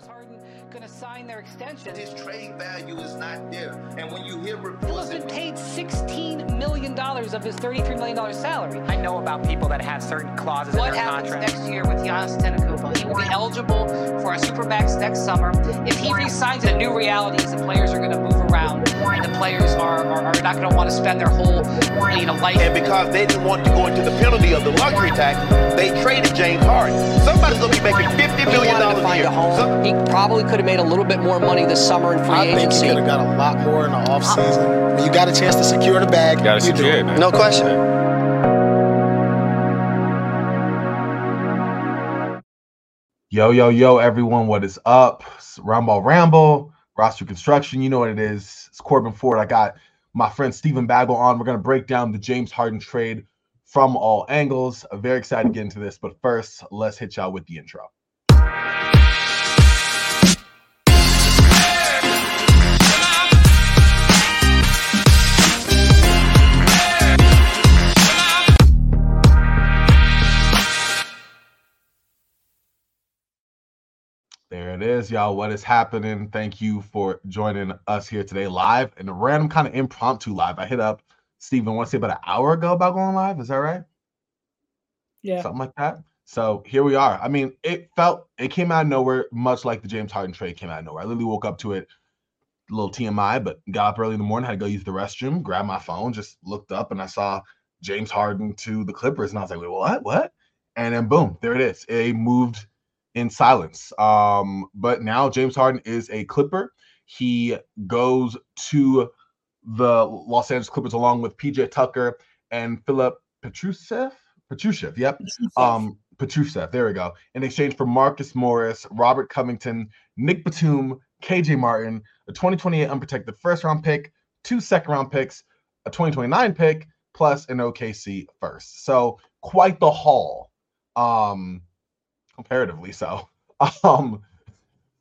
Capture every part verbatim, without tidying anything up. James Harden going to sign their extension. His trade value is not there. And when you hear reports... Bill has been paid sixteen million dollars of his thirty-three million dollars salary. I know about people that have certain clauses what in their contract. What happens next year with Giannis Antetokounmpo? He will be eligible for a Supermax next summer. If he resigns, the new reality is the players are going to move around. And the players are, are, are not going to want to spend their whole you know, life. And because they didn't want to go into the penalty of the luxury tax, they traded James Harden. Somebody's going to be making fifty million dollars a year. Home. He probably could have made a little bit more money this summer in free I agency. I think he could have got a lot more in the offseason. When you got a chance to secure the bag, you, gotta you secure do it, man. No question. Yo, yo, yo, everyone, what is up? It's Rumble Ramble, Roster Construction. You know what it is. It's Corban Ford. I got my friend Steven Bagel on. We're going to break down the James Harden trade from all angles. I'm very excited to get into this, but first, let's hit y'all with the intro. There it is, y'all. What is happening? Thank you for joining us here today live in a random kind of impromptu live. I hit up Steven, I want to say about an hour ago about going live. Is that right? Yeah. Something like that. So here we are. I mean, it felt, it came out of nowhere, much like the James Harden trade came out of nowhere. I literally woke up to it, a little T M I, but got up early in the morning, had to go use the restroom, grabbed my phone, just looked up, and I saw James Harden to the Clippers. And I was like, wait, what, what? And then boom, there it is. It moved in silence. Um, but now James Harden is a Clipper. He goes to the Los Angeles Clippers along with P J Tucker and Filip Petrushev. Petrushev, yep. Um, Petrushev, there we go. In exchange for Marcus Morris, Robert Covington, Nick Batum, K J Martin, a twenty twenty-eight unprotected first round pick, two second round picks, a twenty twenty-nine pick, plus an O K C first. So quite the haul. Um, comparatively so, um,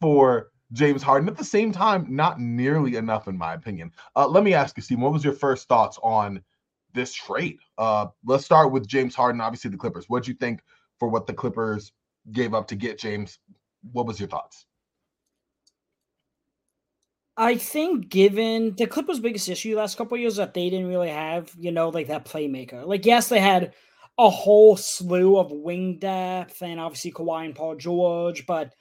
for James Harden. At the same time, not nearly enough, in my opinion. Uh, let me ask you, Steve, what was your first thoughts on this trade? Uh, let's start with James Harden, obviously the Clippers. What did you think for what the Clippers gave up to get James? What was your thoughts? I think given the Clippers' biggest issue last couple of years that they didn't really have, you know, like that playmaker. Like, yes, they had a whole slew of wing depth and obviously Kawhi and Paul George, but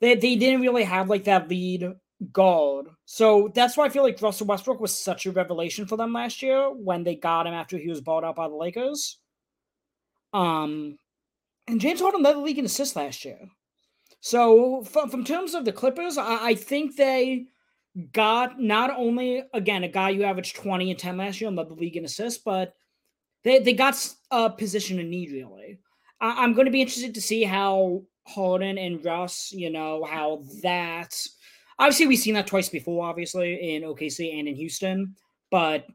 they, they didn't really have like that lead guard. So that's why I feel like Russell Westbrook was such a revelation for them last year when they got him after he was bought out by the Lakers. Um, and James Harden led the league in assists last year. So from, from terms of the Clippers, I, I think they got not only, again, a guy who averaged twenty and ten last year and led the league in assists, but They they got a position in need, really. I, I'm going to be interested to see how Harden and Russ, you know, how that... Obviously, we've seen that twice before, obviously, in O K C and in Houston. But,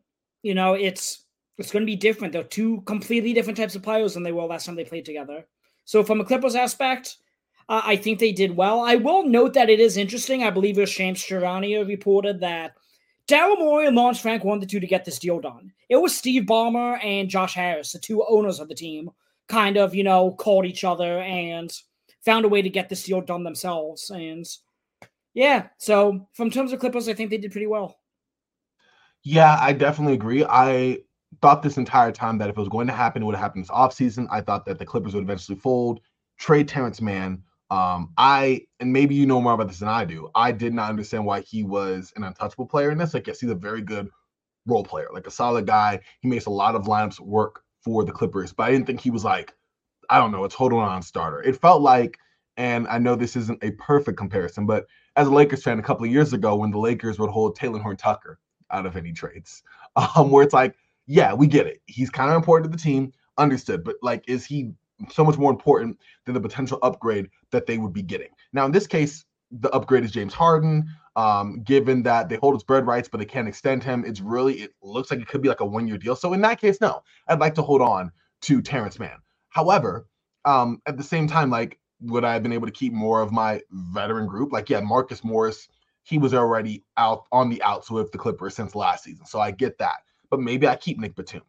you know, it's it's going to be different. They're two completely different types of players than they were last time they played together. So from a Clippers aspect, uh, I think they did well. I will note that it is interesting. I believe it was Shams Charania reported that Daryl Morey and Lawrence Frank wanted the two to get this deal done. It was Steve Ballmer and Josh Harris, the two owners of the team, kind of, you know, called each other and found a way to get this deal done themselves. And yeah, so from terms of Clippers, I think they did pretty well. Yeah, I definitely agree. I thought this entire time that if it was going to happen, it would have happened this offseason. I thought that the Clippers would eventually fold, trade Terrence Mann. Um, I, and maybe you know more about this than I do, I did not understand why he was an untouchable player in this. Like, yes, he's a very good role player, like a solid guy. He makes a lot of lineups work for the Clippers, but I didn't think he was like, I don't know, a total non-starter. It felt like, and I know this isn't a perfect comparison, but as a Lakers fan a couple of years ago when the Lakers would hold Taylor Horn Tucker out of any trades, um, where it's like, yeah, we get it. He's kind of important to the team, understood, but like, is he so much more important than the potential upgrade that they would be getting? Now, in this case, the upgrade is James Harden. Um, given that they hold his bird rights, but they can't extend him, it's really, it looks like it could be like a one-year deal. So in that case, no, I'd like to hold on to Terrence Mann. However, um, at the same time, like, would I have been able to keep more of my veteran group? Like, yeah, Marcus Morris, he was already out on the outs with the Clippers since last season. So I get that. But maybe I keep Nick Batum.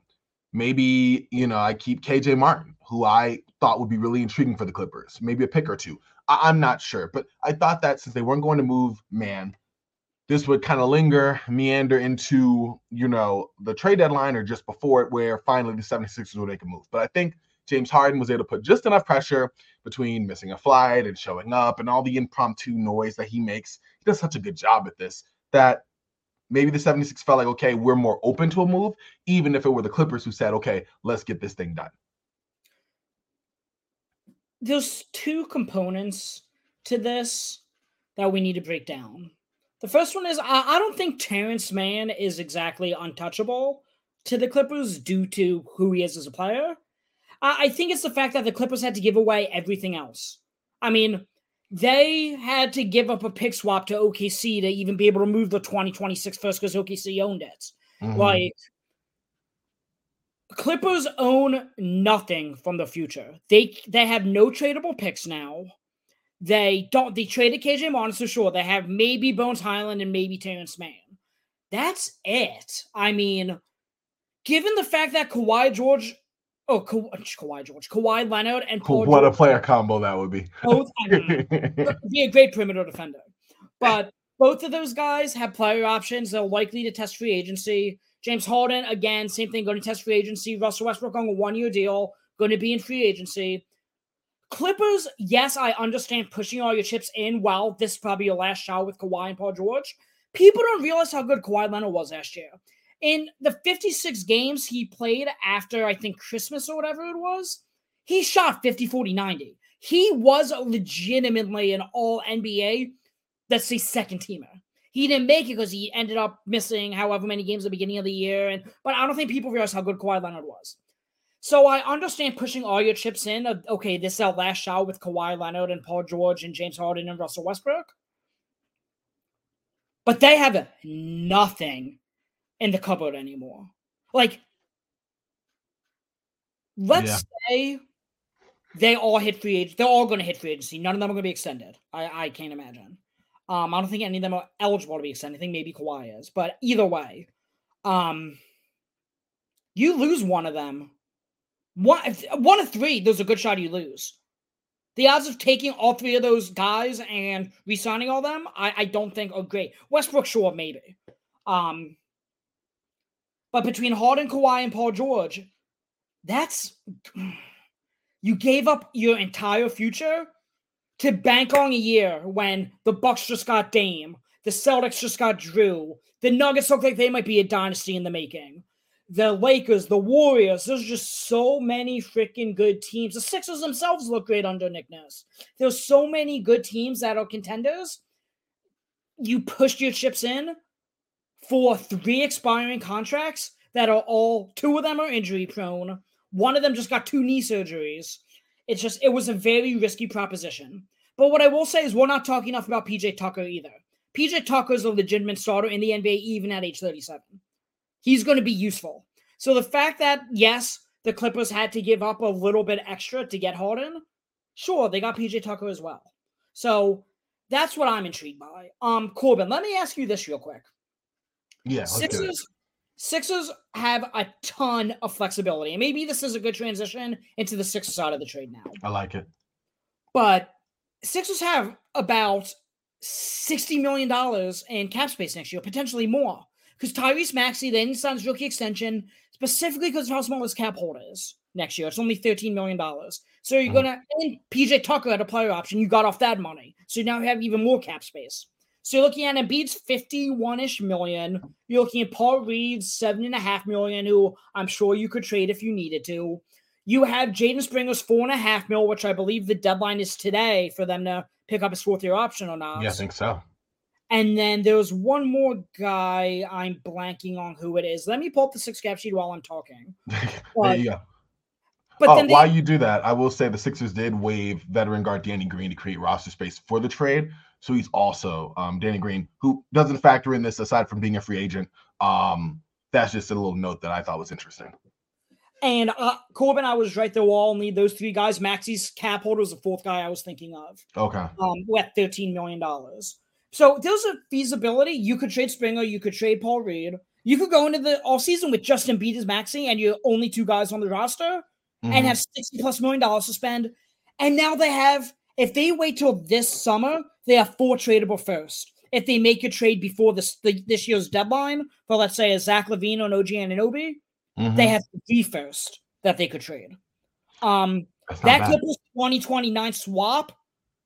Maybe, you know, I keep K J Martin, who I thought would be really intriguing for the Clippers, maybe a pick or two. I, I'm not sure, but I thought that since they weren't going to move Mann, this would kind of linger, meander into, you know, the trade deadline or just before it, where finally the 76ers would make a move. But I think James Harden was able to put just enough pressure between missing a flight and showing up and all the impromptu noise that he makes. He does such a good job at this that maybe the 76ers felt like, okay, we're more open to a move, even if it were the Clippers who said, okay, let's get this thing done. There's two components to this that we need to break down. The first one is I, I don't think Terrence Mann is exactly untouchable to the Clippers due to who he is as a player. I, I think it's the fact that the Clippers had to give away everything else. I mean, they had to give up a pick swap to O K C to even be able to move the twenty twenty-six first because O K C owned it. Mm-hmm. Like, Clippers own nothing from the future. They they have no tradable picks now. They don't. They traded K J Martin, so sure. They have maybe Bones Highland and maybe Terrence Mann. That's it. I mean, given the fact that Kawhi George, oh, Ka- Kawhi George, Kawhi Leonard, and Paul what George, a player combo that would be. Both I mean, be a great perimeter defender, but both of those guys have player options. They're likely to test free agency. James Harden, again, same thing, going to test free agency. Russell Westbrook on a one-year deal, going to be in free agency. Clippers, yes, I understand pushing all your chips in. Well, this is probably your last shot with Kawhi and Paul George. People don't realize how good Kawhi Leonard was last year. In the fifty-six games he played after, I think, Christmas or whatever it was, he shot fifty, forty, ninety. He was legitimately an all-N B A, let's say, second-teamer. He didn't make it because he ended up missing however many games at the beginning of the year. And But I don't think people realize how good Kawhi Leonard was. So I understand pushing all your chips in. Of, okay, this is our last shot with Kawhi Leonard and Paul George and James Harden and Russell Westbrook. But they have nothing in the cupboard anymore. Like, let's yeah. say they all hit free agency. They're all going to hit free agency. None of them are going to be extended. I, I can't imagine. Um, I don't think any of them are eligible to be extended. I think maybe Kawhi is. But either way, um, you lose one of them. One, one of three, there's a good shot you lose. The odds of taking all three of those guys and re-signing all them, I, I don't think are great. Westbrook, sure, maybe. Um, but between Harden, Kawhi, and Paul George, that's... You gave up your entire future to bank on a year when the Bucks just got Dame, the Celtics just got Drew, the Nuggets look like they might be a dynasty in the making. The Lakers, the Warriors, there's just so many freaking good teams. The Sixers themselves look great under Nick Nurse. There's so many good teams that are contenders. You pushed your chips in for three expiring contracts that are all, two of them are injury prone. One of them just got two knee surgeries. It's just, it was a very risky proposition. But what I will say is we're not talking enough about P J Tucker either. P J Tucker is a legitimate starter in the N B A even at age thirty-seven. He's going to be useful. So the fact that, yes, the Clippers had to give up a little bit extra to get Harden, sure, they got P J Tucker as well. So that's what I'm intrigued by. Um, Corbin, let me ask you this real quick. Yeah, Sixers, Sixers have a ton of flexibility. And maybe this is a good transition into the Sixers side of the trade now. I like it. But Sixers have about sixty million dollars in cap space next year, potentially more. Because Tyrese Maxey, they didn't sign his rookie extension, specifically because of how small his cap hold is next year. It's only thirteen million dollars. So you're mm-hmm. going to, and P J Tucker had a player option. You got off that money. So now you have even more cap space. So you're looking at Embiid's fifty-one-ish million. You're looking at Paul Reed's seven and a half million, who I'm sure you could trade if you needed to. You have Jaden Springer's four and a half mil, which I believe the deadline is today for them to pick up his fourth year option or not. Yeah, I think so. And then there's one more guy. I'm blanking on who it is. Let me pull up the six cap sheet while I'm talking. There you go. But oh, then they, while you do that, I will say the Sixers did waive veteran guard Danny Green to create roster space for the trade. So he's also um, Danny Green, who doesn't factor in this aside from being a free agent. Um, that's just a little note that I thought was interesting. And uh, Corbin, I was right there. We'll all need those three guys. Maxey's cap holder was the fourth guy I was thinking of. Okay. Um, at thirteen million dollars. So there's a feasibility. You could trade Springer. You could trade Paul Reed. You could go into the offseason with Justin Bieber's Maxey and you're only two guys on the roster mm-hmm. and have sixty plus million dollars to spend. And now they have If they wait till this summer, they have four tradable first. If they make a trade before this the, this year's deadline, for let's say a Zach LaVine or an O G Anunoby, mm-hmm. they have the first that they could trade. Um, that Clippers twenty twenty-nine swap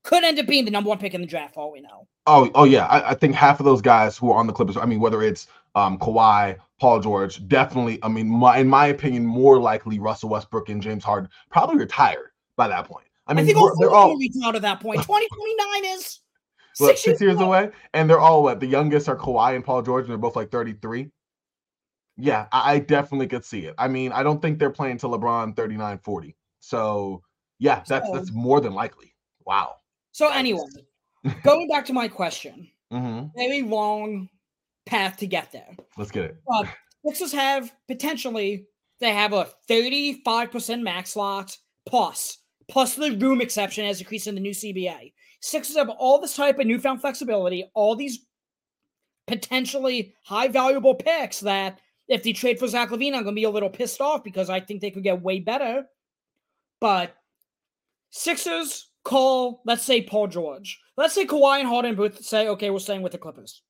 could end up being the number one pick in the draft, for all we know. Oh, oh yeah. I, I think half of those guys who are on the Clippers, I mean, whether it's um, Kawhi, Paul George, definitely, I mean, my, in my opinion, more likely Russell Westbrook and James Harden probably retired by that point. I mean, I think all they're all out at that point. twenty twenty-nine is six, look, six years, years away, and they're all what the youngest are Kawhi and Paul George, and they're both like thirty-three. Yeah, I, I definitely could see it. I mean, I don't think they're playing to LeBron thirty-nine forty. So yeah, that's so, that's more than likely. Wow. So anyway, going back to my question, mm-hmm. very long path to get there. Let's get it. Uh, Sixers have potentially they have a thirty-five percent max lot plus. Plus the room exception as increased in the new C B A. Sixers have all this type of newfound flexibility, all these potentially high valuable picks that if they trade for Zach LaVine, I'm going to be a little pissed off because I think they could get way better. But Sixers call, let's say Paul George. Let's say Kawhi and Harden both say, okay, we're staying with the Clippers.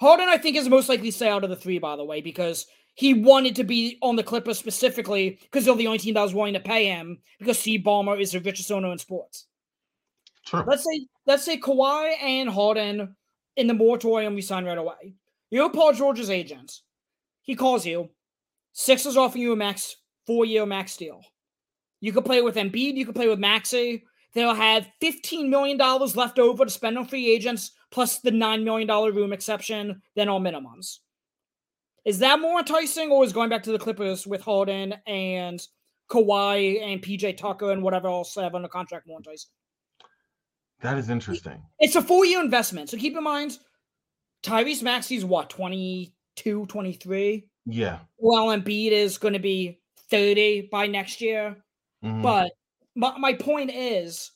Harden, I think, is most likely to stay out of the three, by the way, because he wanted to be on the Clippers specifically because they're the only team that was willing to pay him because Steve Ballmer is the richest owner in sports. Sure. Let's say let's say Kawhi and Harden in the moratorium we sign right away. You're Paul George's agent. He calls you. Sixers offering you a max four-year max deal. You could play with Embiid. You could play with Maxey. They'll have fifteen million dollars left over to spend on free agents plus the nine million dollars room exception, then all minimums. Is that more enticing, or is going back to the Clippers with Harden and Kawhi and P J Tucker and whatever else they have under contract more enticing? That is interesting. It's a four-year investment. So keep in mind, Tyrese Maxey's what, twenty-two, twenty-three? Yeah. Well, Embiid is going to be thirty by next year. Mm-hmm. But my, my point is,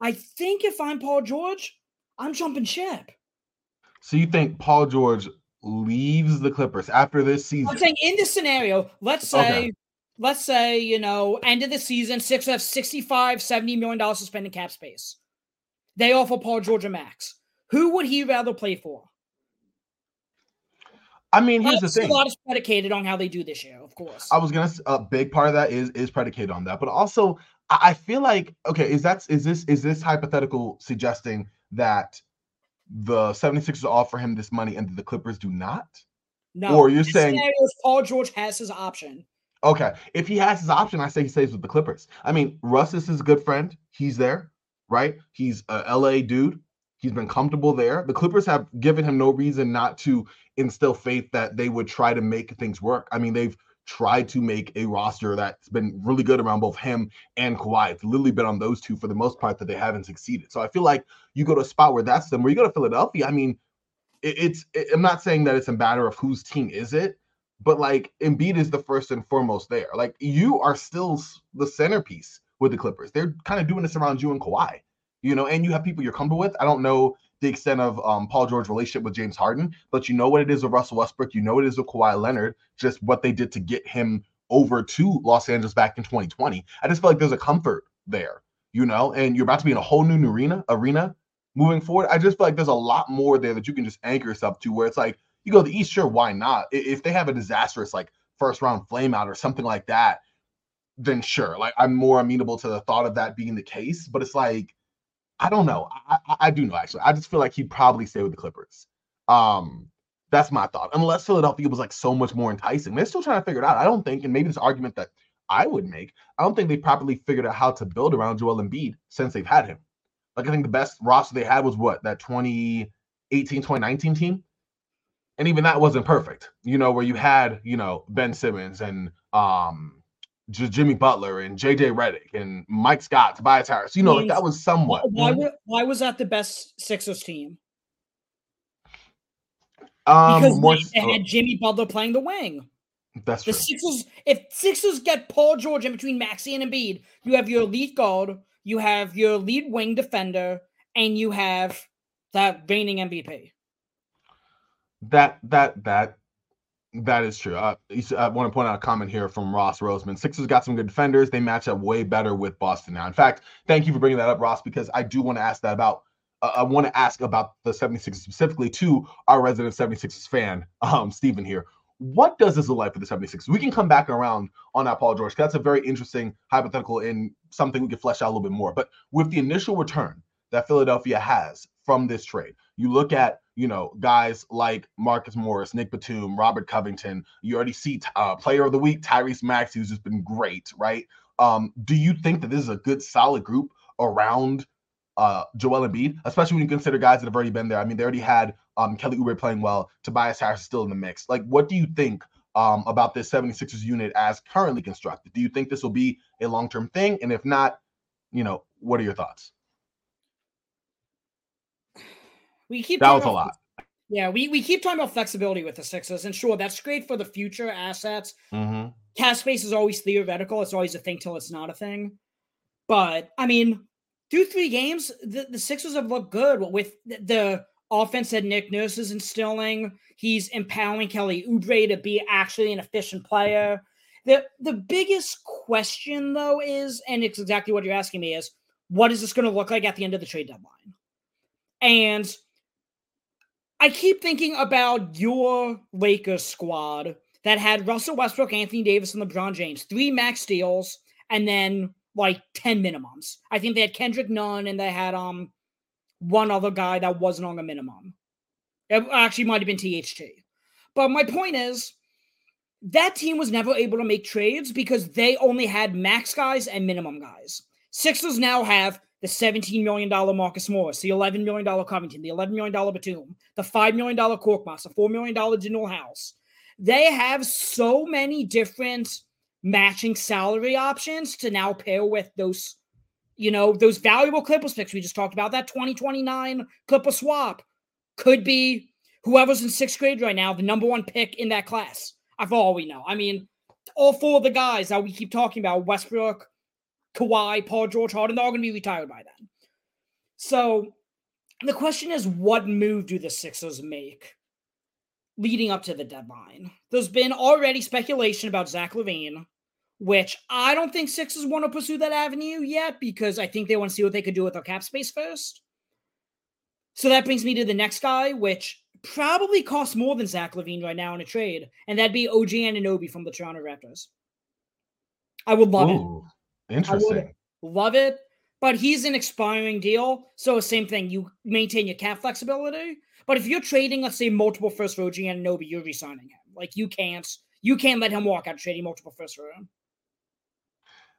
I think if I'm Paul George, I'm jumping ship. So you think Paul George leaves the Clippers after this season? I'm saying in this scenario, let's say, okay. let's say, you know, end of the season, Sixers have sixty-five, seventy million dollars to spend in cap space. They offer Paul George a max. Who would he rather play for? I mean, here's That's the thing. A lot is predicated on how they do this year, of course. I was going to say a big part of that is, is predicated on that. But also, I feel like, okay, is that, is this, is this hypothetical suggesting that the 76ers offer him this money and the Clippers do not? No. Or you're saying Paul George has his option. Okay. If he has his option, I say he stays with the Clippers. I mean, Russ is his good friend. He's there, right? He's a L A dude. He's been comfortable there. The Clippers have given him no reason not to instill faith that they would try to make things work. I mean, they've tried to make a roster that's been really good around both him and Kawhi. It's literally been on those two for the most part that they haven't succeeded. So I feel like you go to a spot where that's them, where you go to Philadelphia. I mean, it, it's, it, I'm not saying that it's a matter of whose team is it, but like Embiid is the first and foremost there. Like you are still the centerpiece with the Clippers. They're kind of doing this around you and Kawhi, you know, and you have people you're comfortable with. I don't know the extent of um, Paul George's relationship with James Harden, but you know what it is with Russell Westbrook, you know it is with Kawhi Leonard, just what they did to get him over to Los Angeles back in twenty twenty. I just feel like there's a comfort there, you know, and you're about to be in a whole new arena, arena moving forward. I just feel like there's a lot more there that you can just anchor yourself to, where it's like, you go to the East, sure, why not? If they have a disastrous like first round flameout or something like that, then sure, like I'm more amenable to the thought of that being the case, but it's like, I don't know. I, I, I do know, actually. I just feel like he'd probably stay with the Clippers. Um, that's my thought. Unless Philadelphia was, like, so much more enticing. They're still trying to figure it out. I don't think, and maybe this argument that I would make, I don't think they properly figured out how to build around Joel Embiid since they've had him. Like, I think the best roster they had was, what, that twenty eighteen, twenty nineteen team? And even that wasn't perfect, you know, where you had, you know, Ben Simmons and um, Jimmy Butler and J J Redick and Mike Scott, Tobias Harris. You know, like that was somewhat. Why, why, why was that the best Sixers team? Um, because more, they had Jimmy Butler playing the wing. That's the true. Sixers, if Sixers get Paul George in between Maxey and Embiid, you have your elite guard, you have your lead wing defender, and you have that reigning M V P. That that that That is true. Uh, I want to point out a comment here from Ross Roseman. Sixers got some good defenders. They match up way better with Boston now. In fact, thank you for bringing that up, Ross, because I do want to ask that about uh, – I want to ask about the seventy-sixers specifically to our resident seventy-sixers fan, um, Steven here. What does this look like for the seventy-sixers? We can come back around on that, Paul George, because that's a very interesting hypothetical and something we could flesh out a little bit more. But with the initial return that Philadelphia has from this trade, you look at, you know, guys like Marcus Morris, Nick Batum, Robert Covington. You already see uh, player of the week, Tyrese Maxey, who's just been great, right? Um, do you think that this is a good, solid group around uh, Joel Embiid, especially when you consider guys that have already been there? I mean, they already had um, Kelly Oubre playing well. Tobias Harris is still in the mix. Like, what do you think um, about this seventy-sixers unit as currently constructed? Do you think this will be a long-term thing? And if not, you know, what are your thoughts? We keep that was about, a lot. Yeah, we, we keep talking about flexibility with the Sixers. And sure, that's great for the future assets. Mm-hmm. Cap space is always theoretical. It's always a thing till it's not a thing. But, I mean, two, three games, the, the Sixers have looked good with the, the offense that Nick Nurse is instilling. He's empowering Kelly Oubre to be actually an efficient player. The, the biggest question, though, is, and it's exactly what you're asking me, is what is this going to look like at the end of the trade deadline? And I keep thinking about your Lakers squad that had Russell Westbrook, Anthony Davis, and LeBron James, three max deals, and then like ten minimums. I think they had Kendrick Nunn, and they had um one other guy that wasn't on a minimum. It actually might have been T H T. But my point is, that team was never able to make trades because they only had max guys and minimum guys. Sixers now have the seventeen million dollars Marcus Morris, the eleven million dollars Covington, the eleven million dollars Batum, the five million dollars Korkmaz, the four million dollars Daniel House. They have so many different matching salary options to now pair with those, you know, those valuable Clippers picks we just talked about. That twenty twenty-nine Clipper swap could be whoever's in sixth grade right now, the number one pick in that class, for all we know. I mean, all four of the guys that we keep talking about, Westbrook, Kawhi, Paul George, Harden, they're all going to be retired by then. So the question is, what move do the Sixers make leading up to the deadline? There's been already speculation about Zach LaVine, which I don't think Sixers want to pursue that avenue yet because I think they want to see what they could do with their cap space first. So that brings me to the next guy, which probably costs more than Zach LaVine right now in a trade, and that'd be O G Anunoby from the Toronto Raptors. I would love Ooh. it. Interesting. Love it. But he's an expiring deal. So same thing. You maintain your cap flexibility. But if you're trading, let's say, multiple first for O G Anunoby, you're re-signing him. Like you can't you can't let him walk out trading multiple first for him.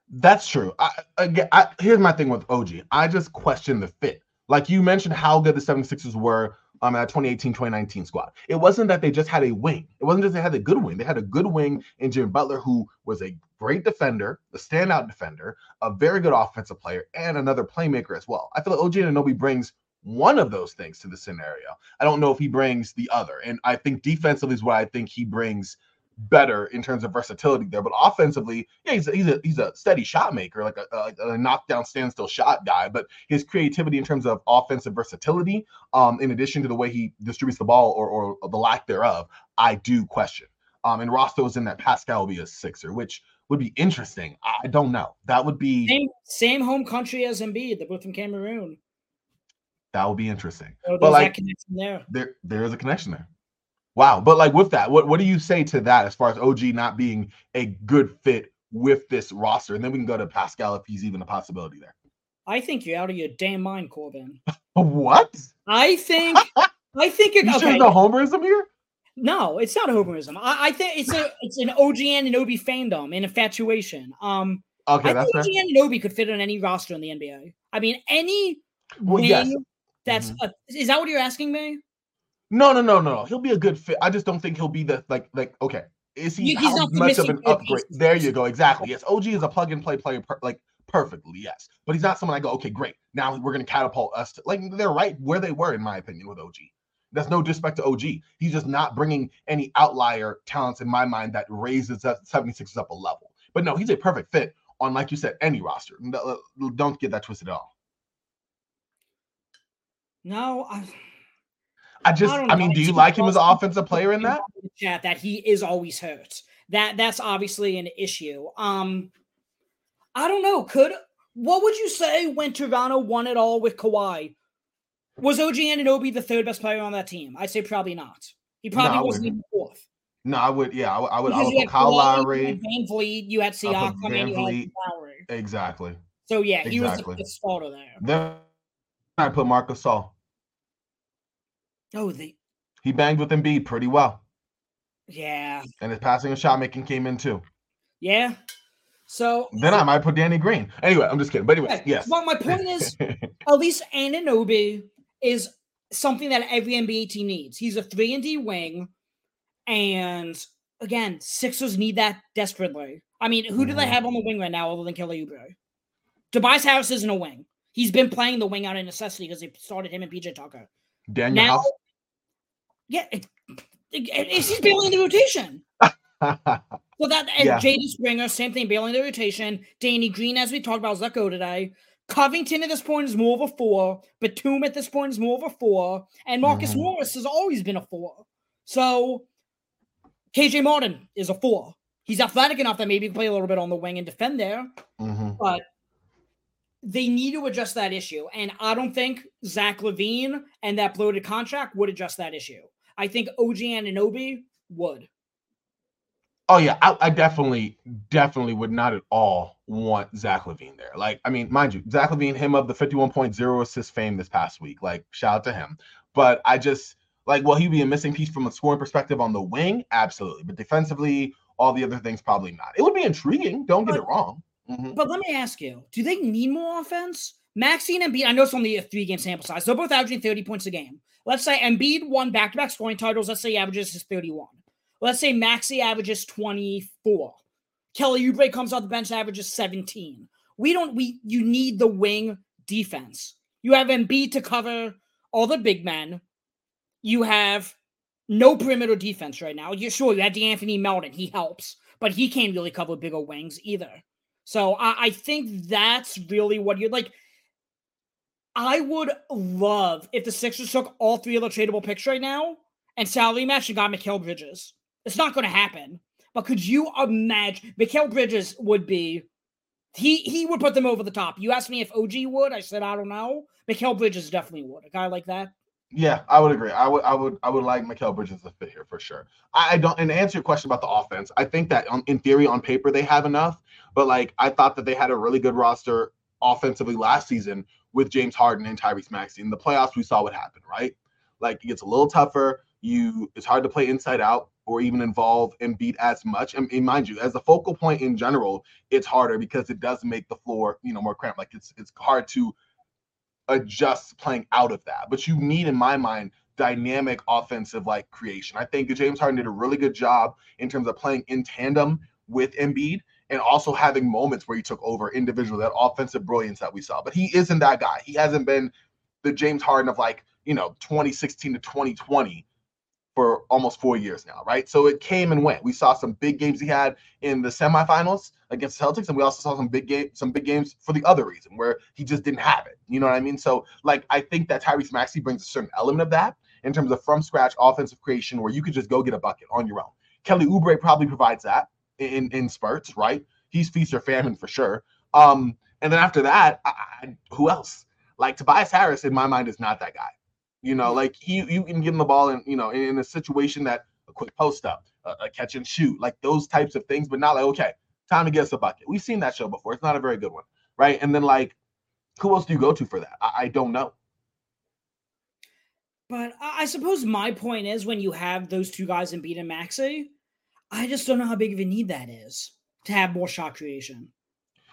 That's true. I, I, I, here's my thing with O G. I just question the fit. Like you mentioned how good the seventy-sixers were um, at twenty eighteen twenty nineteen squad. It wasn't that they just had a wing. It wasn't just they had a good wing. They had a good wing in Jimmy Butler, who was a great defender, a standout defender, a very good offensive player, and another playmaker as well. I feel like O G Anunoby brings one of those things to the scenario. I don't know if he brings the other. And I think defensively is what I think he brings better in terms of versatility there. But offensively, yeah, he's a, he's a, he's a steady shot maker, like a, a, a knockdown standstill shot guy. But his creativity in terms of offensive versatility, um, in addition to the way he distributes the ball or, or the lack thereof, I do question. Um, and Ross throws in that Pascal will be a Sixer, which would be interesting. I don't know. That would be same, same home country as Embiid. They're both from Cameroon. That would be interesting. So but like, there. there, there is a connection there. Wow. But like with that, what, what do you say to that as far as O G not being a good fit with this roster? And then we can go to Pascal if he's even a possibility there. I think you're out of your damn mind, Corbin. What? I think. I think it's you okay. Sure the homerism here. No, it's not a homerism. I, I think it's a it's an O G Anunoby fandom and infatuation. Um, okay, I that's think O G Anunoby could fit on any roster in the N B A. I mean, any well, wing yes. that's mm-hmm. a, is that what you're asking me? No, no, no, no. He'll be a good fit. I just don't think he'll be the like like okay. Is he you, how he's much of an upgrade? Pieces. There you go. Exactly. Yes, O G is a plug and play player. Per, like. Perfectly, yes. But he's not someone I go, okay, great. Now we're going to catapult us. To, like, they're right where they were, in my opinion, with O G. That's no disrespect to O G. He's just not bringing any outlier talents in my mind that raises the seventy-sixers up a level. But no, he's a perfect fit on, like you said, any roster. No, don't get that twisted at all. No. I, I just, I, I mean, do you like him as an offensive player in that? Yeah, that he is always hurt. That that's obviously an issue. Um, I don't know. Could what would you say when Toronto won it all with Kawhi? Was O G Anunoby the third best player on that team? I'd say probably not. He probably no, wasn't even fourth. No, I would. Yeah, I, I would. Because I would put Kyle Lowry, you had Van Vliet, you had Siakam, and you had Lowry. Exactly. So yeah, he exactly. was the best starter there. Then I put Marc Gasol. Oh, they. He banged with Embiid pretty well. Yeah. And his passing and shot making came in too. Yeah. So then I might put Danny Green. Anyway, I'm just kidding. But anyway, okay. yes. Well, my point is, at least Anunoby is something that every N B A team needs. He's a three and D wing, and again, Sixers need that desperately. I mean, who do mm-hmm. they have on the wing right now other than Kelly Oubre? Tobias Harris isn't a wing. He's been playing the wing out of necessity because they started him and P J Tucker. Daniel now, House? Yeah, it, it, it, he's barely in the rotation. So that and yeah. Jaden Springer, same thing, barely in the rotation. Danny Green, as we talked about, was let go today. Covington at this point is more of a four. Batum at this point is more of a four. And Marcus mm-hmm. Morris has always been a four. So K J Martin is a four. He's athletic enough that maybe he can play a little bit on the wing and defend there. Mm-hmm. But they need to address that issue. And I don't think Zach LaVine and that bloated contract would address that issue. I think O G Anunoby would. Oh, yeah. I, I definitely, definitely would not at all want Zach LaVine there. Like, I mean, mind you, Zach LaVine, him of the fifty-one point oh assist fame this past week. Like, shout out to him. But I just, like, will he be a missing piece from a scoring perspective on the wing? Absolutely. But defensively, all the other things, probably not. It would be intriguing. Don't get it wrong. Mm-hmm. But let me ask you, do they need more offense? Maxey and Embiid, I know it's only a three-game sample size. They're both averaging thirty points a game. Let's say Embiid won back-to-back scoring titles. Let's say he averages his thirty-one. Let's say Maxey averages twenty-four. Kelly Oubre comes off the bench and averages seventeen. We don't, we, you need the wing defense. You have Embiid to cover all the big men. You have no perimeter defense right now. You're sure you have DeAnthony Melton. He helps, but he can't really cover bigger wings either. So I, I think that's really what you're like. I would love if the Sixers took all three of the tradable picks right now and salary matched and got Mikal Bridges. It's not going to happen. But could you imagine? Mikal Bridges would be, he he would put them over the top. You asked me if O G would. I said, I don't know. Mikal Bridges definitely would. A guy like that. Yeah, I would agree. I would, I would, I would like Mikal Bridges to fit here for sure. I, I don't. And to answer your question about the offense, I think that on, in theory, on paper, they have enough. But like, I thought that they had a really good roster offensively last season with James Harden and Tyrese Maxey. In the playoffs, we saw what happened, right? Like, it gets a little tougher. You, it's hard to play inside out or even involve Embiid as much. And, and mind you, as a focal point in general, it's harder because it does make the floor, you know, more cramped. Like it's, it's hard to adjust playing out of that, but you need, in my mind, dynamic offensive like creation. I think James Harden did a really good job in terms of playing in tandem with Embiid and also having moments where he took over individually, that offensive brilliance that we saw. But he isn't that guy. He hasn't been the James Harden of like, you know, twenty sixteen to twenty twenty for almost four years now, right? So it came and went. We saw some big games he had in the semifinals against the Celtics, and we also saw some big game, some big games for the other reason where he just didn't have it. You know what I mean? So, like, I think that Tyrese Maxey brings a certain element of that in terms of from-scratch offensive creation where you could just go get a bucket on your own. Kelly Oubre probably provides that in, in spurts, right? He's feast or famine for sure. Um, and then after that, I, I, who else? Like, Tobias Harris, in my mind, is not that guy. You know, like, he, you can give him the ball in, you know, in, in a situation that a quick post-up, a, a catch and shoot, like those types of things, but not like, okay, time to get us a bucket. We've seen that show before. It's not a very good one, right? And then, like, who else do you go to for that? I, I don't know. But I suppose my point is when you have those two guys in Embiid and Maxey, I just don't know how big of a need that is to have more shot creation.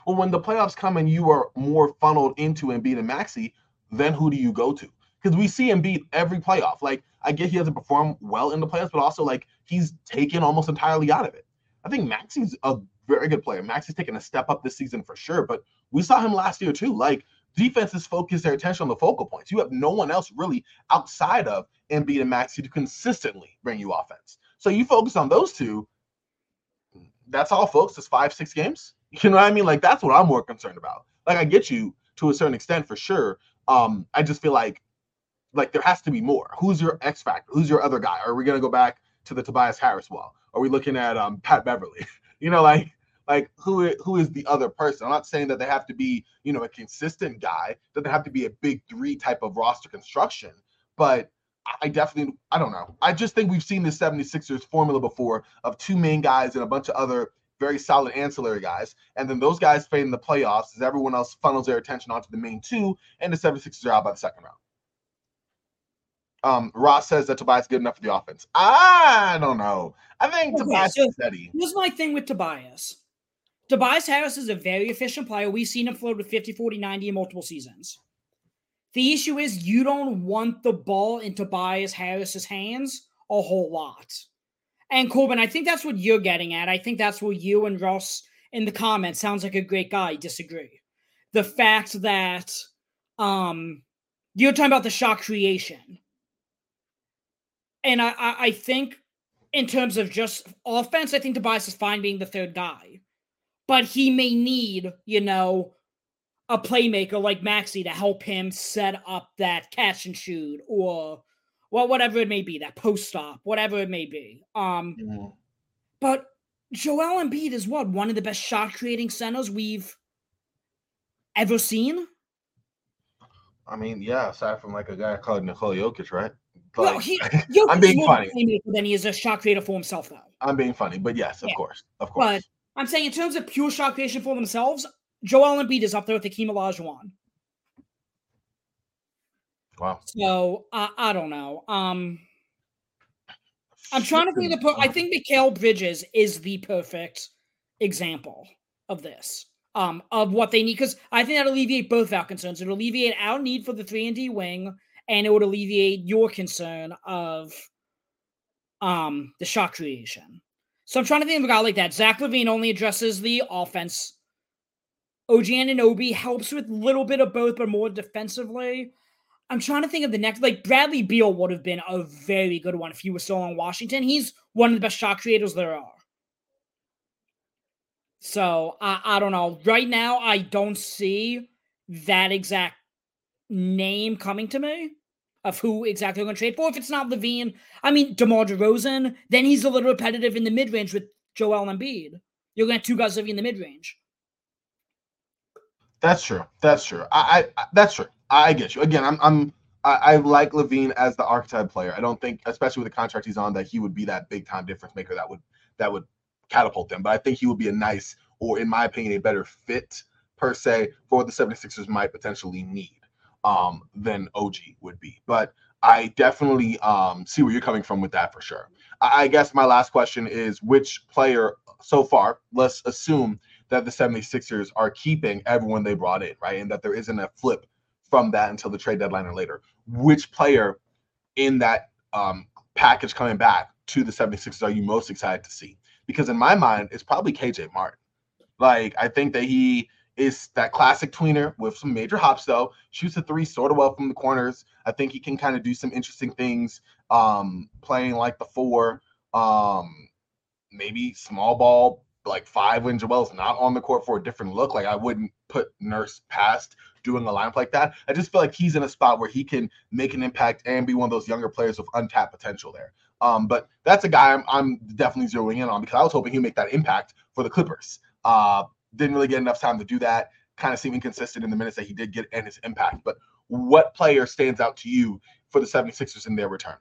Well, when the playoffs come and you are more funneled into Embiid and Maxey, then who do you go to? Because we see Embiid every playoff. Like, I get he doesn't perform well in the playoffs, but also, like, he's taken almost entirely out of it. I think Maxey's a very good player. Maxey's taken a step up this season for sure, but we saw him last year too. Like, defenses focus their attention on the focal points. You have no one else really outside of Embiid and Maxey to consistently bring you offense. So you focus on those two. That's all, folks. It's five, six games. You know what I mean? Like, that's what I'm more concerned about. Like, I get you to a certain extent for sure. Um, I just feel like like there has to be more. Who's your X factor? Who's your other guy? Are we going to go back to the Tobias Harris wall? Are we looking at um, Pat Beverly? You know, like like who who is the other person? I'm not saying that they have to be, you know, a consistent guy, that they have to be a big three type of roster construction, but I definitely, I don't know. I just think we've seen the seventy-sixers formula before of two main guys and a bunch of other very solid ancillary guys. And then those guys fade in the playoffs as everyone else funnels their attention onto the main two, and the seventy-sixers are out by the second round. Um, Ross says that Tobias is good enough for the offense. I don't know. I think okay, Tobias so is steady. Here's my thing with Tobias. Tobias Harris is a very efficient player. We've seen him float with fifty, forty, ninety in multiple seasons. The issue is you don't want the ball in Tobias Harris's hands a whole lot. And Corbin, I think that's what you're getting at. I think that's where you and Ross in the comments sounds like a great guy disagree. The fact that um, you're talking about the shot creation. And I, I, I think in terms of just offense, I think Tobias is fine being the third guy. But he may need, you know, a playmaker like Maxey to help him set up that catch and shoot, or well, whatever it may be, that post-op, whatever it may be. Um, yeah. But Joel Embiid is what? One of the best shot-creating centers we've ever seen? I mean, yeah, aside from like a guy called Nikola Jokic, right? But well, he, Jokic I'm being funny. Playmaker than he is a shot creator for himself, though. I'm being funny, but yes, of yeah. course, of course. But I'm saying in terms of pure shot creation for themselves, Joel Embiid is up there with Hakeem Olajuwon. Wow. So, uh, I don't know. Um, I'm trying to think of the per- I think Mikal Bridges is the perfect example of this, um, of what they need, because I think that will alleviate both of our concerns. It will alleviate our need for the three and D wing, and it would alleviate your concern of um, the shot creation. So I'm trying to think of a guy like that. Zach LaVine only addresses the offense. O G Anunoby helps with a little bit of both, but more defensively. I'm trying to think of the next, like Bradley Beal would have been a very good one if he was still on Washington. He's one of the best shot creators there are. So I, I don't know. Right now, I don't see that exact name coming to me of who exactly we're going to trade for. If it's not LaVine, I mean, DeMar DeRozan, then he's a little repetitive in the mid-range with Joel Embiid. You're going to have two guys living in the mid-range. That's true. That's true. I, I, I that's true. I, I get you. Again, I'm I'm I, I like LaVine as the archetype player. I don't think, especially with the contract he's on, that he would be that big time difference maker that would that would catapult them. But I think he would be a nice, or in my opinion, a better fit per se for what the seventy-sixers might potentially need um, than O G would be. But I definitely um, see where you're coming from with that for sure. I, I guess my last question is which player so far, let's assume that the seventy-sixers are keeping everyone they brought in, right? And that there isn't a flip from that until the trade deadline or later. Which player in that um, package coming back to the seventy-sixers are you most excited to see? Because in my mind, it's probably K J Martin. Like, I think that he is that classic tweener with some major hops, though. Shoots a three sort of well from the corners. I think he can kind of do some interesting things um, playing like the four, um, maybe small ball, like five when Joel's not on the court for a different look. Like I wouldn't put Nurse past doing a lineup like that. I just feel like he's in a spot where he can make an impact and be one of those younger players with untapped potential there. Um, but that's a guy I'm, I'm definitely zeroing in on because I was hoping he'd make that impact for the Clippers. Uh, didn't really get enough time to do that. Kind of seemed inconsistent in the minutes that he did get and his impact. But what player stands out to you for the seventy-sixers in their return?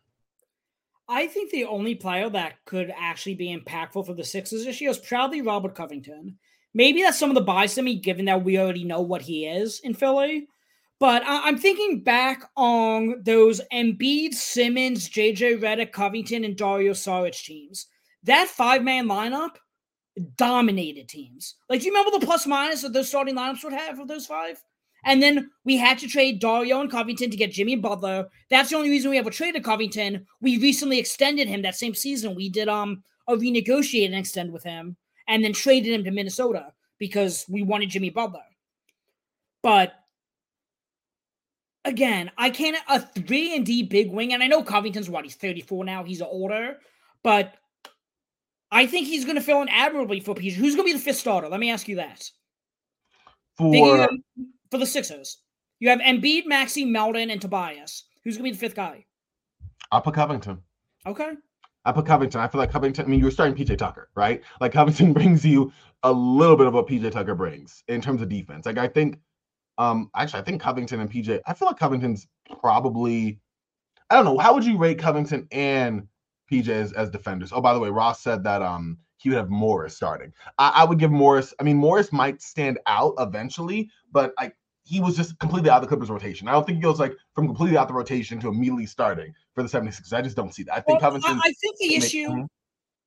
I think the only player that could actually be impactful for the Sixers this year is probably Robert Covington. Maybe that's some of the bias in me, given that we already know what he is in Philly. But I- I'm thinking back on those Embiid, Simmons, J J Redick, Covington, and Dario Saric teams. That five-man lineup dominated teams. Like, do you remember the plus-minus that those starting lineups would have of those five? And then we had to trade Dario and Covington to get Jimmy Butler. That's the only reason we ever traded Covington. We recently extended him that same season. We did um, a renegotiate and extend with him and then traded him to Minnesota because we wanted Jimmy Butler. But, again, I can't – a three and D big wing, and I know Covington's what? He's thirty-four now. He's older. But I think he's going to fill in admirably for P J. Who's going to be the fifth starter? Let me ask you that. For – For the Sixers, you have Embiid, Maxey, Melton, and Tobias. Who's going to be the fifth guy? I'll put Covington. Okay. I put Covington. I feel like Covington, I mean, you're starting P J Tucker, right? Like Covington brings you a little bit of what P J Tucker brings in terms of defense. Like I think, um, actually, I think Covington and P J, I feel like Covington's probably, I don't know, how would you rate Covington and P J as, as defenders? Oh, by the way, Ross said that um he would have Morris starting. I, I would give Morris, I mean, Morris might stand out eventually, but like he was just completely out of the Clippers rotation. I don't think he goes like from completely out the rotation to immediately starting for the 76ers. I just don't see that. I think well, Covington. I, I think the issue, make, mm-hmm.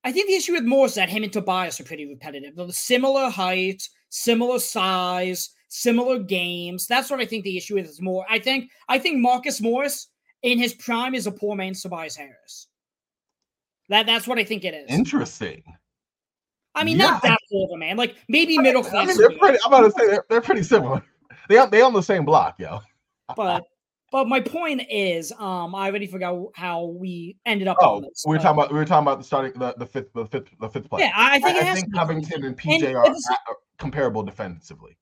I think the issue with Morris is that him and Tobias are pretty repetitive. They're similar height, similar size, similar games. That's what I think the issue is more. I think I think Marcus Morris in his prime is a poor man's Tobias Harris. That that's what I think it is. Interesting. I mean, yeah. Not that poor of a man. Like maybe middle I mean, class. I mean, they're pretty, I'm about to say they're, they're pretty similar. They are, they on the same block, yo. But but my point is, um, I already forgot how we ended up. Oh, on this, we were talking about we were talking about the starting the, the fifth the fifth the fifth play. Yeah, I think I, it has I think to Covington be. and P J and are, are comparable defensively.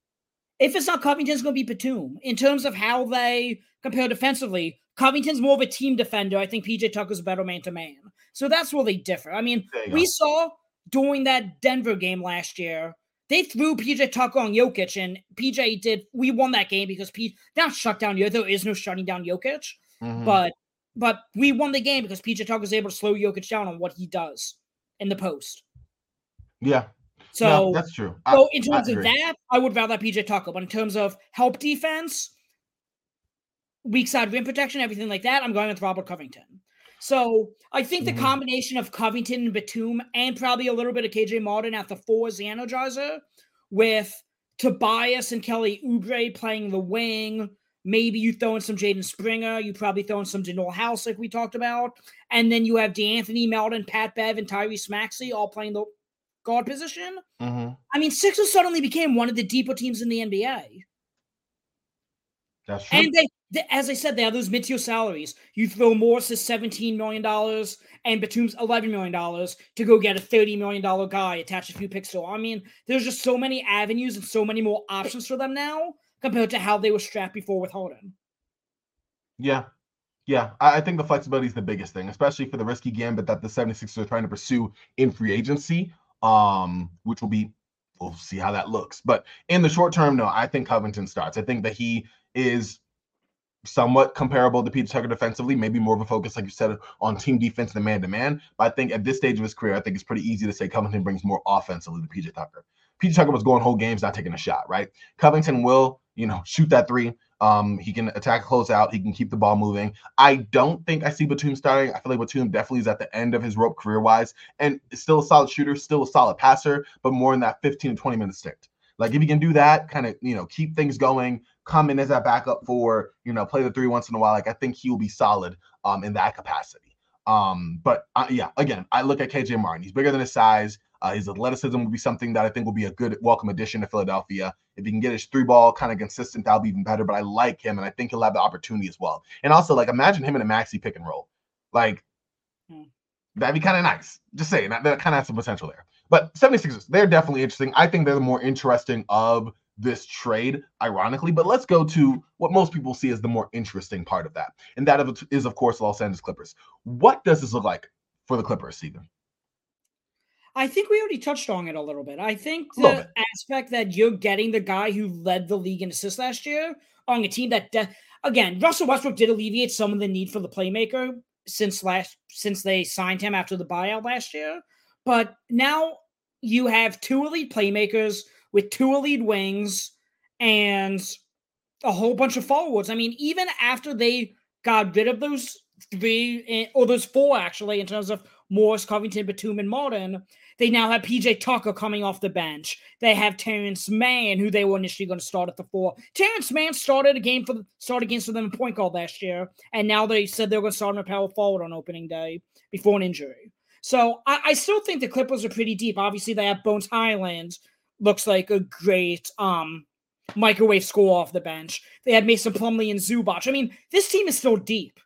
If it's not Covington's going to be Batum in terms of how they compare defensively. Covington's more of a team defender. I think P J Tucker's a better man to man. So that's where they differ. I mean, we go. saw during that Denver game last year. They threw P J Tucker on Jokic, and P J did. We won that game because P. Not shut down Jokic. There is no shutting down Jokic, mm-hmm. but but we won the game because P J Tucker was able to slow Jokic down on what he does in the post. Yeah, so no, that's true. I, so in terms of that, I would rather P J Tucker. But in terms of help defense, weak side rim protection, everything like that, I'm going with Robert Covington. So I think the mm-hmm. combination of Covington and Batum and probably a little bit of K J Martin at the four as the energizer with Tobias and Kelly Oubre playing the wing. Maybe you throw in some Jaden Springer. You probably throw in some Daniel House like we talked about. And then you have DeAnthony Melton, Pat Bev, and Tyrese Maxey all playing the guard position. Mm-hmm. I mean, Sixers suddenly became one of the deeper teams in the N B A. That's true. And they, they, as I said, they have those mid-tier salaries. You throw Morris's seventeen million dollars and Batum's eleven million dollars to go get a thirty million dollars guy, attach a few picks to. I mean, there's just so many avenues and so many more options for them now compared to how they were strapped before with Harden. Yeah. Yeah. I, I think the flexibility is the biggest thing, especially for the risky gambit that the 76ers are trying to pursue in free agency, um, which will be, we'll see how that looks. But in the short term, no, I think Covington starts. I think that he is somewhat comparable to P J Tucker defensively, maybe more of a focus, like you said, on team defense than man-to-man. But I think at this stage of his career, I think it's pretty easy to say Covington brings more offensively than P J Tucker. P J Tucker was going whole games not taking a shot, right? Covington will, you know, shoot that three. Um, he can attack, close out. He can keep the ball moving. I don't think I see Batum starting. I feel like Batum definitely is at the end of his rope career-wise and still a solid shooter, still a solid passer, but more in that fifteen to twenty minute stint. Like if you can do that, kind of, you know, keep things going, come in as that backup for, you know, play the three once in a while. Like I think he will be solid um, in that capacity. Um, but uh, yeah, again, I look at K J Martin. He's bigger than his size. Uh, his athleticism will be something that I think will be a good welcome addition to Philadelphia. If he can get his three ball kind of consistent, that'll be even better. But I like him, and I think he'll have the opportunity as well. And also, like, imagine him in a Maxey pick and roll. Like, mm. that'd be kind of nice. Just saying, that, that kind of has some potential there. But 76ers, they're definitely interesting. I think they're the more interesting of this trade, ironically. But let's go to what most people see as the more interesting part of that. And that is, of course, Los Angeles Clippers. What does this look like for the Clippers, Steven? I think we already touched on it a little bit. I think the aspect that you're getting the guy who led the league in assists last year on a team that, de- again, Russell Westbrook did alleviate some of the need for the playmaker since last since they signed him after the buyout last year. But now you have two elite playmakers with two elite wings and a whole bunch of forwards. I mean, even after they got rid of those three, or those four actually, in terms of Morris, Covington, Batum, and Martin, they now have P J Tucker coming off the bench. They have Terrence Mann, who they were initially going to start at the four. Terrence Mann started a game for started games for them in point guard last year, and now they said they were going to start him at power forward on opening day before an injury. So I, I still think the Clippers are pretty deep. Obviously, they have Bones Highland. Looks like a great um, microwave score off the bench. They had Mason Plumlee and Zubac. I mean, this team is still deep.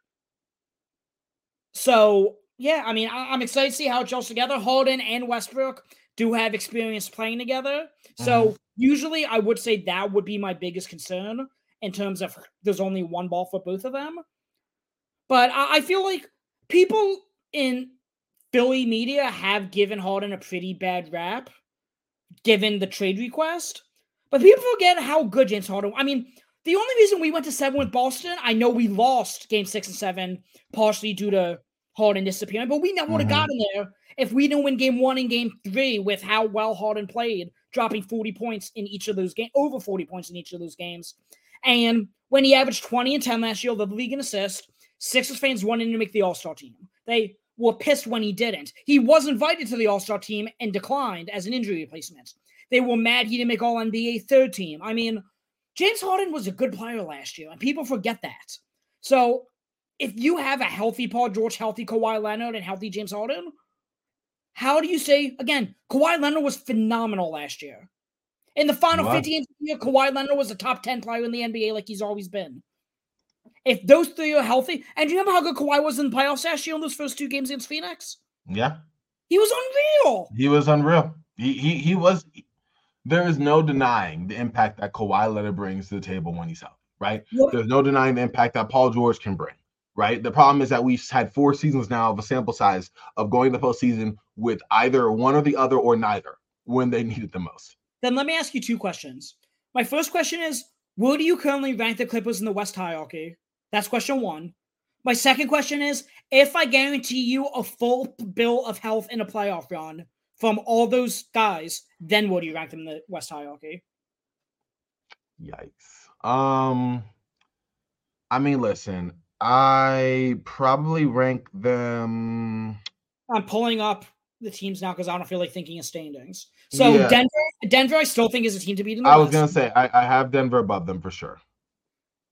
So, yeah, I mean, I- I'm excited to see how it gels together. Harden and Westbrook do have experience playing together. So, mm-hmm. usually I would say that would be my biggest concern in terms of there's only one ball for both of them. But I, I feel like people in Philly media have given Harden a pretty bad rap, given the trade request. But people forget how good James Harden was. I mean, the only reason we went to seven with Boston, I know we lost game six and seven, partially due to Harden disappearing, but we never would have mm-hmm. gotten there if we didn't win game one and game three with how well Harden played, dropping forty points in each of those games, over forty points in each of those games. And when he averaged twenty and ten last year, the league in assists, Sixers fans wanted him to make the All-Star team. They were pissed when he didn't. He was invited to the All-Star team and declined as an injury replacement. They were mad he didn't make All N B A third team. I mean, James Harden was a good player last year, and people forget that. So if you have a healthy Paul George, healthy Kawhi Leonard, and healthy James Harden, how do you say, again, Kawhi Leonard was phenomenal last year. In the final wow. fifty games of the year, Kawhi Leonard was a top ten player in the N B A like he's always been. If those three are healthy, and do you remember how good Kawhi was in the playoffs last year in those first two games against Phoenix? Yeah. He was unreal. He was unreal. He he he was – there is no denying the impact that Kawhi Leonard brings to the table when he's healthy, right? Yep. There's no denying the impact that Paul George can bring, right? The problem is that we've had four seasons now of a sample size of going to the postseason with either one or the other or neither when they need it the most. Then let me ask you two questions. My first question is, where do you currently rank the Clippers in the West hierarchy? That's question one. My second question is, if I guarantee you a full bill of health in a playoff run from all those guys, then where do you rank them in the West hierarchy? Yikes. Um, I mean, listen, I probably rank them... I'm pulling up the teams now because I don't feel like thinking of standings. So yeah. Denver, Denver, I still think is a team to beat in the I West. Was going to say, I, I have Denver above them for sure.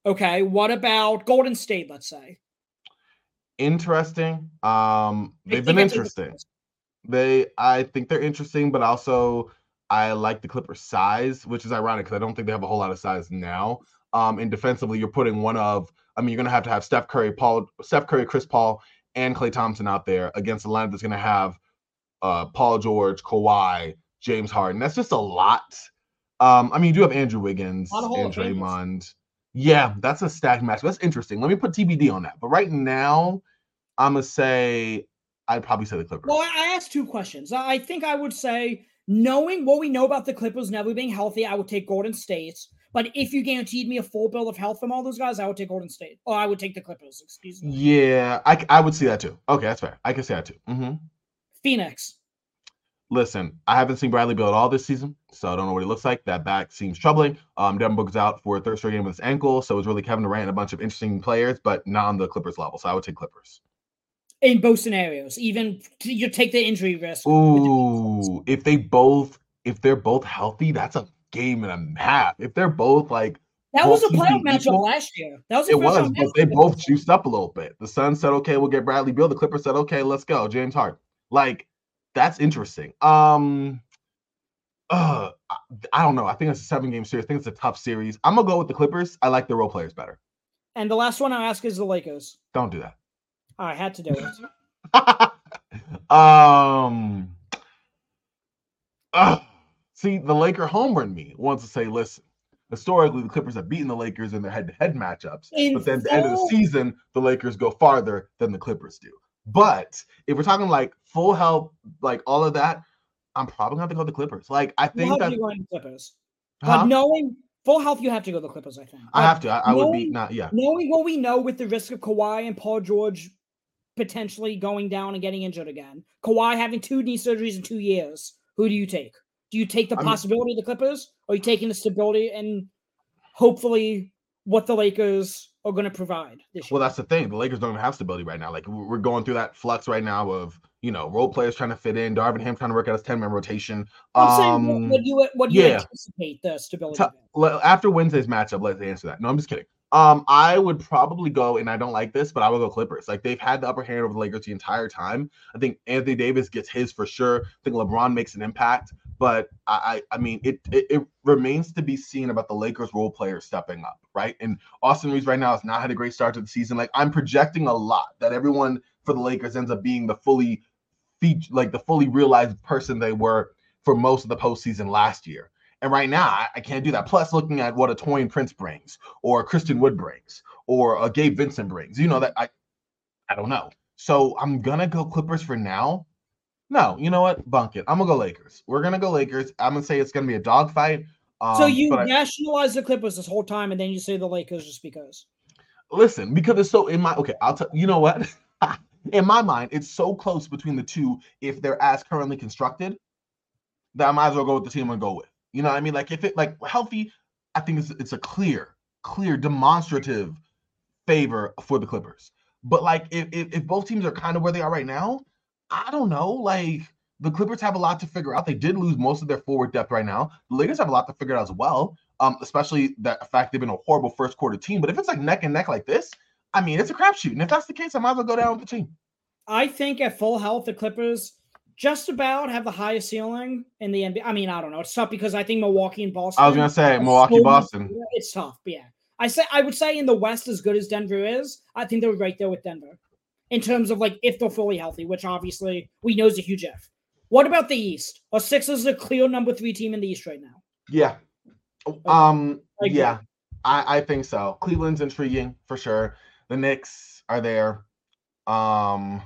Okay, what about Golden State, let's say? Interesting. Um, they've been interesting. They, I think they're interesting, but also I like the Clippers' size, which is ironic because I don't think they have a whole lot of size now. Um, and defensively, you're putting one of, I mean, you're going to have to have Steph Curry, Paul, Steph Curry, Chris Paul, and Klay Thompson out there against a lineup that's going to have uh, Paul George, Kawhi, James Harden. That's just a lot. Um, I mean, you do have Andrew Wiggins and Draymond. Yeah, that's a stacked match. That's interesting. Let me put T B D on that. But right now, I'm going to say, I'd probably say the Clippers. Well, I asked two questions. I think I would say, knowing what we know about the Clippers never being healthy, I would take Golden State. But if you guaranteed me a full bill of health from all those guys, I would take Golden State. Or I would take the Clippers, excuse me. Yeah, I, I would see that too. Okay, that's fair. I can see that too. Mm-hmm. Phoenix. Listen, I haven't seen Bradley Beal at all this season, so I don't know what he looks like. That back seems troubling. Um, Devin Booker's out for a third straight game with his ankle, so it's really Kevin Durant and a bunch of interesting players, but not on the Clippers level, so I would take Clippers. In both scenarios, even you take the injury risk. Ooh, if they both, if they're both healthy, that's a game and a half. If they're both like that was a playoff matchup last year. That was a it was, but they both juiced up a little bit. The Suns said, "Okay, we'll get Bradley Beal." The Clippers said, "Okay, let's go, James Harden." Like. That's interesting. Um, uh, I don't know. I think it's a seven-game series. I think it's a tough series. I'm going to go with the Clippers. I like the role players better. And the last one I'll ask is the Lakers. Don't do that. I had to do it. um, uh, see, the Laker homer in me wants to say, listen, historically, the Clippers have beaten the Lakers in their head-to-head matchups. In but then at the end of the season, the Lakers go farther than the Clippers do. But if we're talking like full health, like all of that, I'm probably gonna have to go to the Clippers. Like I think well, that you going to Clippers. Huh? But knowing full health, you have to go to the Clippers. I think I like, have to. I, I knowing, would be not. Yeah. Knowing what we know with the risk of Kawhi and Paul George potentially going down and getting injured again, Kawhi having two knee surgeries in two years, who do you take? Do you take the possibility I mean, of the Clippers, or are you taking the stability and hopefully what the Lakers are going to provide this year? Well, that's the thing. The Lakers don't even have stability right now. Like, we're going through that flux right now of, you know, role players trying to fit in, Darvin Ham trying to work out his ten-man rotation. I'm um, saying, what do you, what do you yeah. anticipate the stability? T- after Wednesday's matchup, let's answer that. No, I'm just kidding. Um, I would probably go, and I don't like this, but I would go Clippers. Like, they've had the upper hand over the Lakers the entire time. I think Anthony Davis gets his for sure. I think LeBron makes an impact. But, I I mean, it, it it remains to be seen about the Lakers role players stepping up, right? And Austin Reeves right now has not had a great start to the season. Like, I'm projecting a lot that everyone for the Lakers ends up being the fully feature, like the fully realized person they were for most of the postseason last year. And right now, I, I can't do that. Plus, looking at what a Toyin Prince brings or a Christian Wood brings or a Gabe Vincent brings, you know, that I I don't know. So I'm going to go Clippers for now. No, you know what? Bunk it. I'm going to go Lakers. We're going to go Lakers. I'm going to say it's going to be a dogfight. Um, so you nationalize I, the Clippers this whole time, and then you say the Lakers just because. Listen, because it's so in my – okay, I'll tell – you know what? In my mind, it's so close between the two if they're as currently constructed that I might as well go with the team I go with. You know what I mean? Like, if it – like, healthy, I think it's, it's a clear, clear, demonstrative favor for the Clippers. But, like, if, if, if both teams are kind of where they are right now, I don't know. Like, the Clippers have a lot to figure out. They did lose most of their forward depth right now. The Lakers have a lot to figure out as well, um, especially the fact they've been a horrible first quarter team. But if it's, like, neck and neck like this, I mean, it's a crapshoot. And if that's the case, I might as well go down with the team. I think at full health, the Clippers just about have the highest ceiling in the N B A. I mean, I don't know. It's tough because I think Milwaukee and Boston. I was going to say Milwaukee, so Boston. It's tough, but yeah. I say I would say in the West, as good as Denver is, I think they're right there with Denver in terms of like if they're fully healthy, which obviously we know is a huge if. What about the East? Are Sixers the clear number three team in the East right now? Yeah, okay. um, like, yeah, I, I think so. Cleveland's intriguing for sure. The Knicks are there, um,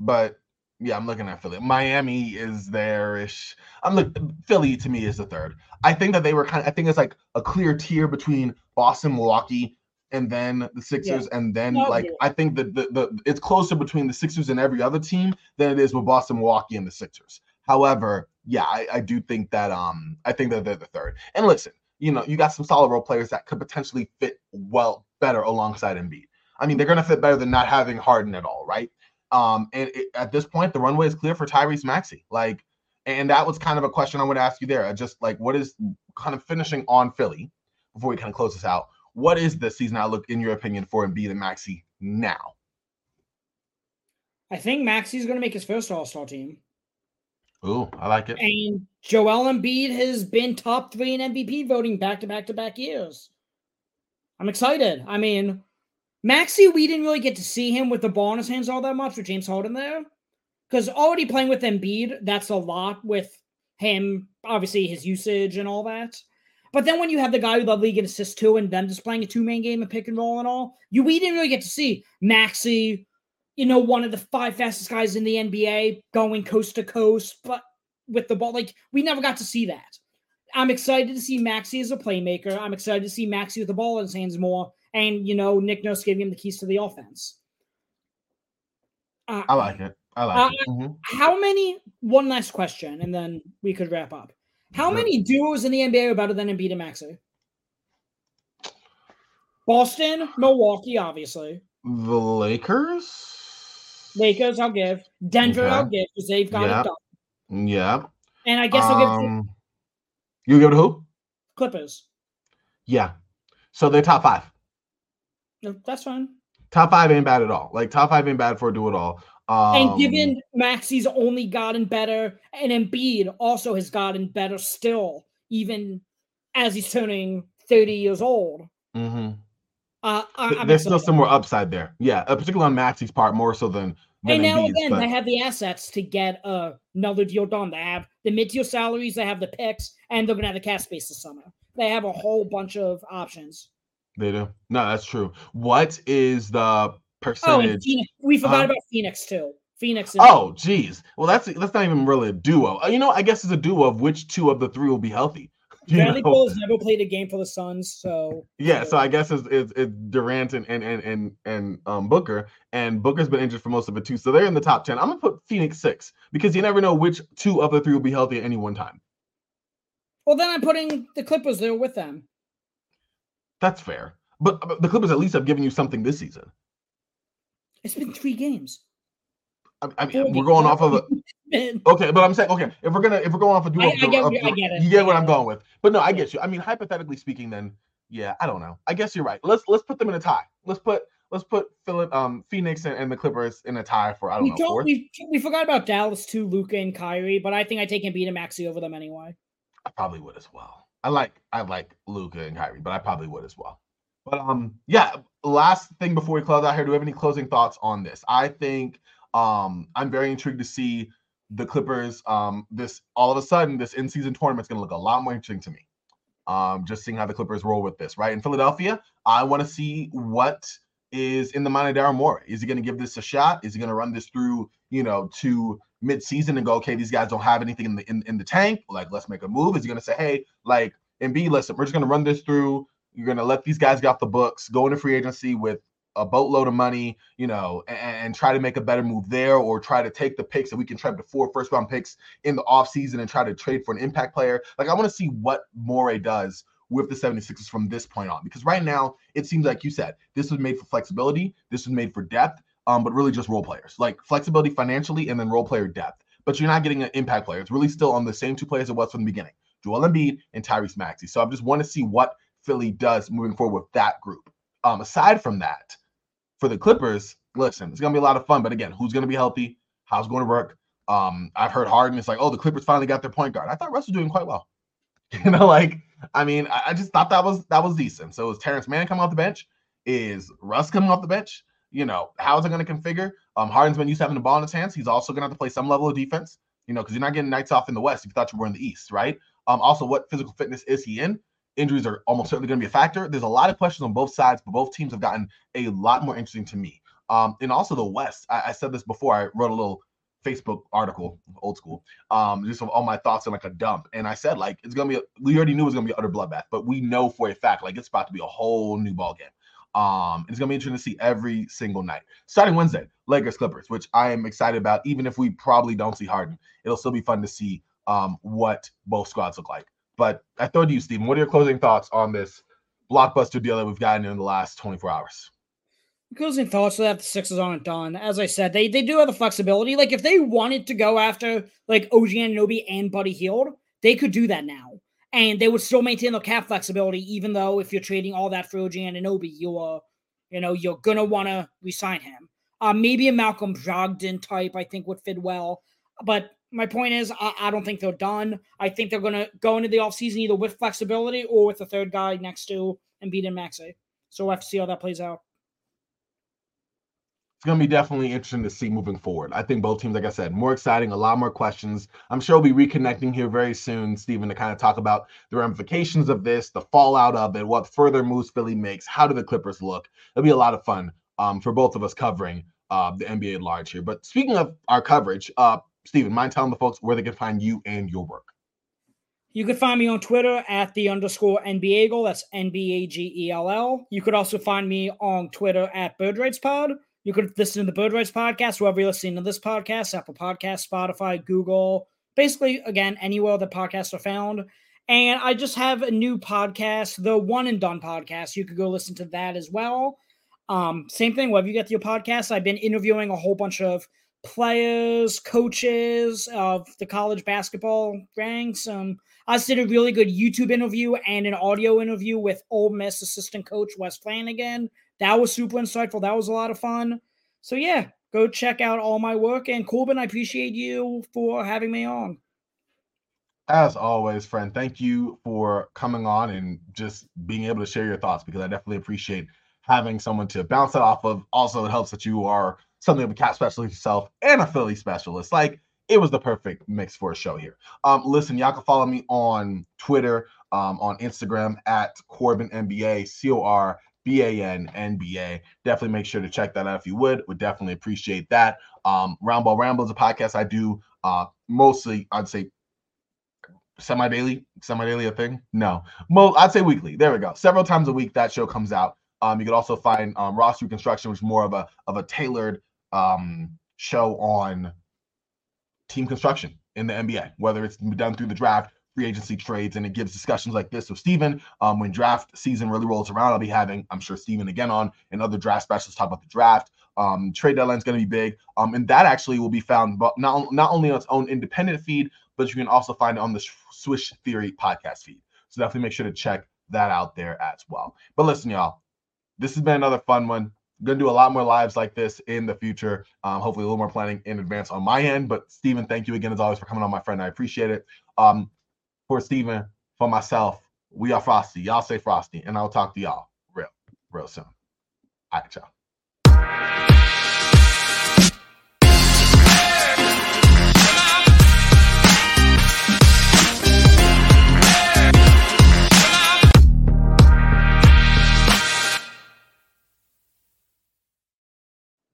but yeah, I'm looking at Philly. Miami is there-ish. I'm look. Philly to me is the third. I think that they were kind of. I think it's like a clear tier between Boston, Milwaukee, and then the Sixers, yeah. and then no, like yeah. I think that the, the it's closer between the Sixers and every other team than it is with Boston, Milwaukee, and the Sixers. However, yeah, I, I do think that um I think that they're the third. And listen, you know, you got some solid role players that could potentially fit well better alongside Embiid. I mean, they're gonna fit better than not having Harden at all, right? Um, and it, at this point, the runway is clear for Tyrese Maxey. Like, and that was kind of a question I would ask you there. Just like, what is kind of finishing on Philly before we kind of close this out? What is the season outlook, in your opinion, for Embiid and Maxey now? I think Maxey's going to make his first All-Star team. Ooh, I like it. And Joel Embiid has been top three in M V P voting back to back to back years. I'm excited. I mean, Maxey, we didn't really get to see him with the ball in his hands all that much with James Harden there. Because already playing with Embiid, that's a lot with him, obviously his usage and all that. But then when you have the guy who led league in assists too and them just playing a two-man game and pick and roll and all, you we didn't really get to see Maxey, you know, one of the five fastest guys in the N B A going coast to coast, but with the ball, like, we never got to see that. I'm excited to see Maxey as a playmaker. I'm excited to see Maxey with the ball in his hands more. And, you know, Nick Nurse giving him the keys to the offense. Uh, I like it. I like uh, it. Mm-hmm. How many – one last question, and then we could wrap up. How yeah. many duos in the N B A are better than Embiid and Maxey? Boston, Milwaukee, obviously. The Lakers? Lakers, I'll give. Denver, okay. I'll give, because they've got yeah. it done. Yeah. And I guess um, I'll give it to – you give it to who? Clippers. Yeah. So they're top five. No, that's fine. Top five ain't bad at all. Like, top five ain't bad for a do-it-all. Um, and given Maxey's only gotten better, and Embiid also has gotten better still, even as he's turning thirty years old. Mm-hmm. Uh, I, There's still some more upside there. Yeah, uh, particularly on Maxey's part, more so than, than And now Embiid's, again, but... they have the assets to get uh, another deal done. They have the mid-tier salaries, they have the picks, and they're going to have the cap space this summer. They have a whole bunch of options. They do. No, that's true. What is the percentage? Oh, and Phoenix. We forgot uh, about Phoenix, too. Phoenix. Is- oh, geez. Well, that's that's not even really a duo. You know, I guess it's a duo of which two of the three will be healthy. Bradley Beal has never played a game for the Suns, so. Yeah, so I guess it's, it's, it's Durant and and and and um, Booker, and Booker's been injured for most of it, too. So they're in the top ten. I'm going to put Phoenix six, because you never know which two of the three will be healthy at any one time. Well, then I'm putting the Clippers there with them. That's fair. But, but the Clippers at least have given you something this season. It's been three games. I, I mean, we're going off of a okay, but I'm saying okay. If we're gonna if we're going off a duo, I, I, get, of, I get it. You get what I'm going with. But no, I get you. I mean, hypothetically speaking, then yeah, I don't know. I guess you're right. Let's let's put them in a tie. Let's put let's put Philip um Phoenix and, and the Clippers in a tie for I don't we know. Don't, fourth. We we forgot about Dallas too, Luka and Kyrie, but I think I take Embiid and Maxey over them anyway. I probably would as well. I like I like Luka and Kyrie, but I probably would as well. But um, yeah. Last thing before we close out here, do we have any closing thoughts on this? I think um, I'm very intrigued to see the Clippers. Um, this all of a sudden, this in-season tournament's going to look a lot more interesting to me. Um, just seeing how the Clippers roll with this, right? In Philadelphia, I want to see what is in the mind of Daryl Morey. Is he going to give this a shot? Is he going to run this through, you know, to midseason and go, okay, these guys don't have anything in the in, in the tank. Like, let's make a move. Is he going to say, hey, like, Embiid, listen, we're just going to run this through. You're going to let these guys get off the books, go into free agency with a boatload of money, you know, and, and try to make a better move there, or try to take the picks that we can trade to four first round picks in the offseason and try to trade for an impact player. Like, I want to see what Morey does with the seventy-sixers from this point on, because right now it seems like, you said, this was made for flexibility, this was made for depth, um, but really just role players, like flexibility financially and then role player depth. But you're not getting an impact player. It's really still on the same two players it was from the beginning, Joel Embiid and Tyrese Maxey. So I just want to see what Philly does moving forward with that group. Um, aside from that, for the Clippers, listen, it's going to be a lot of fun. But again, who's going to be healthy? How's it going to work? Um, I've heard Harden. It's like, oh, the Clippers finally got their point guard. I thought Russ was doing quite well. You know, like, I mean, I just thought that was that was decent. So is Terrence Mann coming off the bench? Is Russ coming off the bench? You know, how is it going to configure? Um, Harden's been used to having the ball in his hands. He's also going to have to play some level of defense, you know, because you're not getting nights off in the West if you thought you were in the East, right? Um, also, what physical fitness is he in? Injuries are almost certainly going to be a factor. There's a lot of questions on both sides, but both teams have gotten a lot more interesting to me. Um, and also the West, I, I said this before, I wrote a little Facebook article, old school, um, just of all my thoughts in like a dump. And I said, like, it's going to be, a, we already knew it was going to be an utter bloodbath, but we know for a fact, like, it's about to be a whole new ball game. Um, it's going to be interesting to see every single night. Starting Wednesday, Lakers Clippers, which I am excited about. Even if we probably don't see Harden, it'll still be fun to see um, what both squads look like. But I throw to you, Steven, what are your closing thoughts on this blockbuster deal that we've gotten in the last twenty-four hours? Closing thoughts, they have the Sixers aren't done. As I said, they they do have the flexibility. Like, if they wanted to go after, like, O G Anunoby and Buddy Hield, they could do that now. And they would still maintain their cap flexibility, even though if you're trading all that for O G Anunoby, you're, you know, you're going to want to resign him. Uh, maybe a Malcolm Brogdon type, I think, would fit well. But my point is, I, I don't think they're done. I think they're going to go into the offseason either with flexibility or with the third guy next to Embiid and Maxey. So we'll have to see how that plays out. It's going to be definitely interesting to see moving forward. I think both teams, like I said, more exciting, a lot more questions. I'm sure we'll be reconnecting here very soon, Steven, to kind of talk about the ramifications of this, the fallout of it, what further moves Philly makes, how do the Clippers look. It'll be a lot of fun um, for both of us covering uh, the N B A at large here. But speaking of our coverage, uh, Steven, mind telling the folks where they can find you and your work? You can find me on Twitter at the underscore N B A G E L L. That's N B A G E L L. You could also find me on Twitter at Bird Rights Pod. You could listen to the Bird Rights Podcast, wherever you're listening to this podcast, Apple Podcasts, Spotify, Google, basically, again, anywhere the podcasts are found. And I just have a new podcast, the One and Done Podcast. You could go listen to that as well. Um, same thing, wherever you get your podcasts. I've been interviewing a whole bunch of players, coaches of the college basketball ranks. Um, I did a really good YouTube interview and an audio interview with Ole Miss assistant coach Wes Flanagan. That was super insightful. That was a lot of fun. So, yeah, go check out all my work. And, Corban, I appreciate you for having me on. As always, friend, thank you for coming on and just being able to share your thoughts, because I definitely appreciate having someone to bounce it off of. Also, it helps that you are something of a cat specialist yourself and a Philly specialist. Like, it was the perfect mix for a show here. Um, listen, y'all can follow me on Twitter, um, on Instagram, at Corban N B A, C O R B A N N B A. Definitely make sure to check that out if you would. Would definitely appreciate that. Um, Roundball Ramble is a podcast I do uh, mostly, I'd say, semi-daily. Semi-daily a thing? No. Mo- I'd say weekly. There we go. Several times a week that show comes out. Um, you could also find um, Roster Reconstruction, which is more of a, of a tailored um, show on team construction in the N B A, whether it's done through the draft, free agency, trades, and it gives discussions like this. So, Steven, um, when draft season really rolls around, I'll be having, I'm sure, Steven again on, and other draft specialists talk about the draft. Um, trade deadline is going to be big. Um, and that actually will be found not, not only on its own independent feed, but you can also find it on the Swish Theory podcast feed. So definitely make sure to check that out there as well. But listen, y'all, this has been another fun one. Going to do a lot more lives like this in the future. Um, hopefully a little more planning in advance on my end. But, Steven, thank you again, as always, for coming on, my friend. I appreciate it. Um, For Steven, for myself, we are Frosty. Y'all say Frosty, and I'll talk to y'all real, real soon. All right, y'all.